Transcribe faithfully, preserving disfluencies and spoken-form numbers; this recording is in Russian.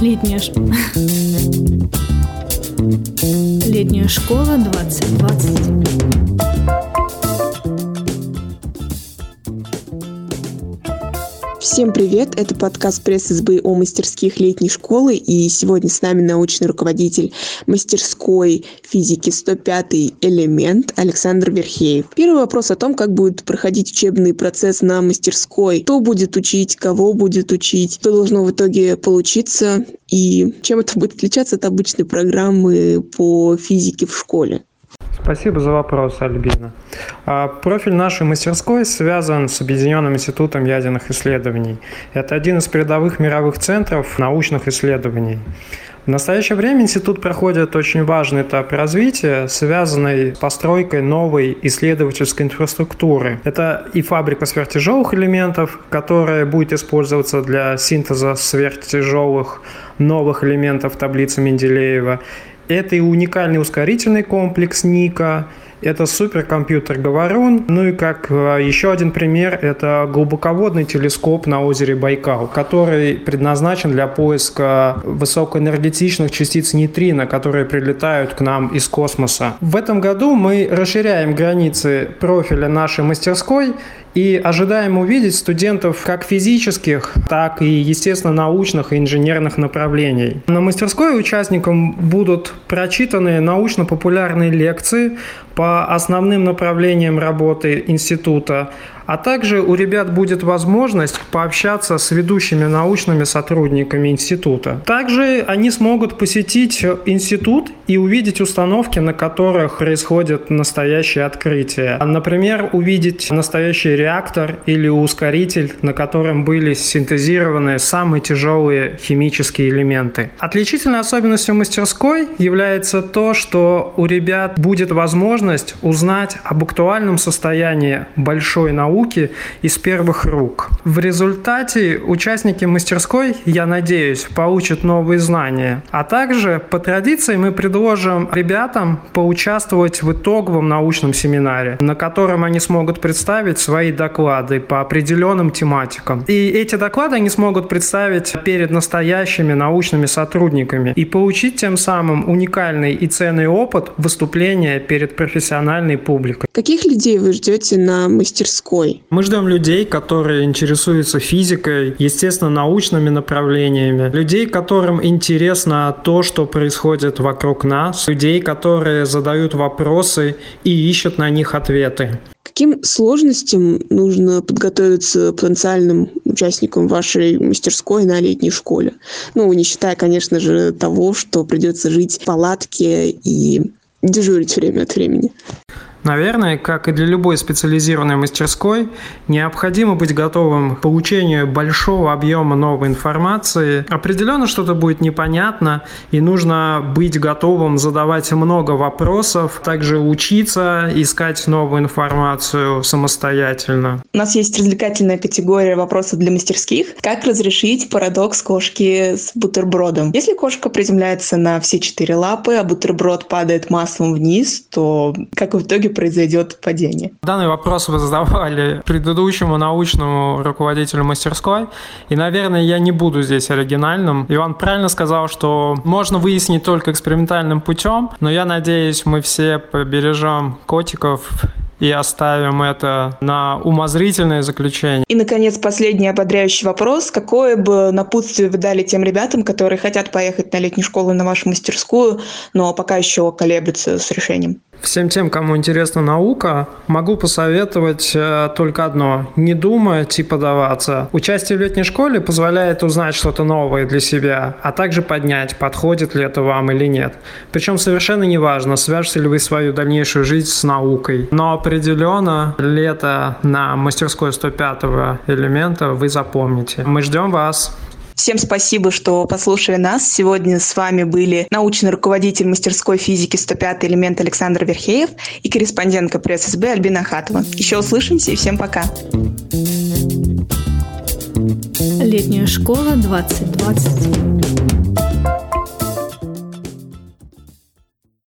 Летняя школа. Летняя школа двадцать двадцать. Всем привет! Это подкаст пресс-избы о мастерских летней школы, и сегодня с нами научный руководитель мастерской физики сто пятый элемент Александр Верхеев. Первый вопрос о том, как будет проходить учебный процесс на мастерской, кто будет учить, кого будет учить, что должно в итоге получиться и чем это будет отличаться от обычной программы по физике в школе. Спасибо за вопрос, Альбина. Профиль нашей мастерской связан с Объединенным институтом ядерных исследований. Это один из передовых мировых центров научных исследований. В настоящее время институт проходит очень важный этап развития, связанный с постройкой новой исследовательской инфраструктуры. Это и фабрика сверхтяжелых элементов, которая будет использоваться для синтеза сверхтяжелых новых элементов таблицы Менделеева. Это и уникальный ускорительный комплекс Ника, это суперкомпьютер Говорун, ну и как еще один пример, это глубоководный телескоп на озере Байкал, который предназначен для поиска высокоэнергетичных частиц нейтрино, которые прилетают к нам из космоса. В этом году мы расширяем границы профиля нашей мастерской и ожидаем увидеть студентов как физических, так и, естественно, научных и инженерных направлений. На мастерской участникам будут прочитаны научно-популярные лекции по основным направлениям работы института, а также у ребят будет возможность пообщаться с ведущими научными сотрудниками института. Также они смогут посетить институт и увидеть установки, на которых происходят настоящие открытия. Например, увидеть настоящий реактор или ускоритель, на котором были синтезированы самые тяжелые химические элементы. Отличительной особенностью мастерской является то, что у ребят будет возможность узнать об актуальном состоянии большой науки, науки из первых рук. В результате участники мастерской, я надеюсь, получат новые знания. А также, по традиции, мы предложим ребятам поучаствовать в итоговом научном семинаре, на котором они смогут представить свои доклады по определенным тематикам. И эти доклады они смогут представить перед настоящими научными сотрудниками и получить тем самым уникальный и ценный опыт выступления перед профессиональной публикой. Каких людей вы ждете на мастерской? Мы ждем людей, которые интересуются физикой, естественно, научными направлениями, людей, которым интересно то, что происходит вокруг нас, людей, которые задают вопросы и ищут на них ответы. Каким сложностям нужно подготовиться потенциальным участникам вашей мастерской на летней школе? Ну, не считая, конечно же, того, что придется жить в палатке и дежурить время от времени. Наверное, как и для любой специализированной мастерской, необходимо быть готовым к получению большого объема новой информации. Определенно что-то будет непонятно, и нужно быть готовым задавать много вопросов, также учиться, искать новую информацию самостоятельно. У нас есть развлекательная категория вопросов для мастерских. Как разрешить парадокс кошки с бутербродом? Если кошка приземляется на все четыре лапы, а бутерброд падает маслом вниз, то как в итоге произойдет падение. Данный вопрос вы задавали предыдущему научному руководителю мастерской, и, наверное, я не буду здесь оригинальным. Иван правильно сказал, что можно выяснить только экспериментальным путем, но я надеюсь, мы все побережем котиков и оставим это на умозрительное заключение. И, наконец, последний ободряющий вопрос. Какое бы напутствие вы дали тем ребятам, которые хотят поехать на летнюю школу на вашу мастерскую, но пока еще колеблются с решением? Всем тем, кому интересна наука, могу посоветовать только одно – не думать и поддаваться. Участие в летней школе позволяет узнать что-то новое для себя, а также поднять, подходит ли это вам или нет. Причем совершенно неважно, свяжете ли вы свою дальнейшую жизнь с наукой. Но определенно лето на мастерской сто пятого элемента вы запомните. Мы ждем вас! Всем спасибо, что послушали нас. Сегодня с вами были научный руководитель мастерской физики сто пятый элемент Александр Верхеев и корреспондентка пресс-СБ Альбина Ахатова. Еще услышимся и всем пока. Летняя школа двадцать двадцать.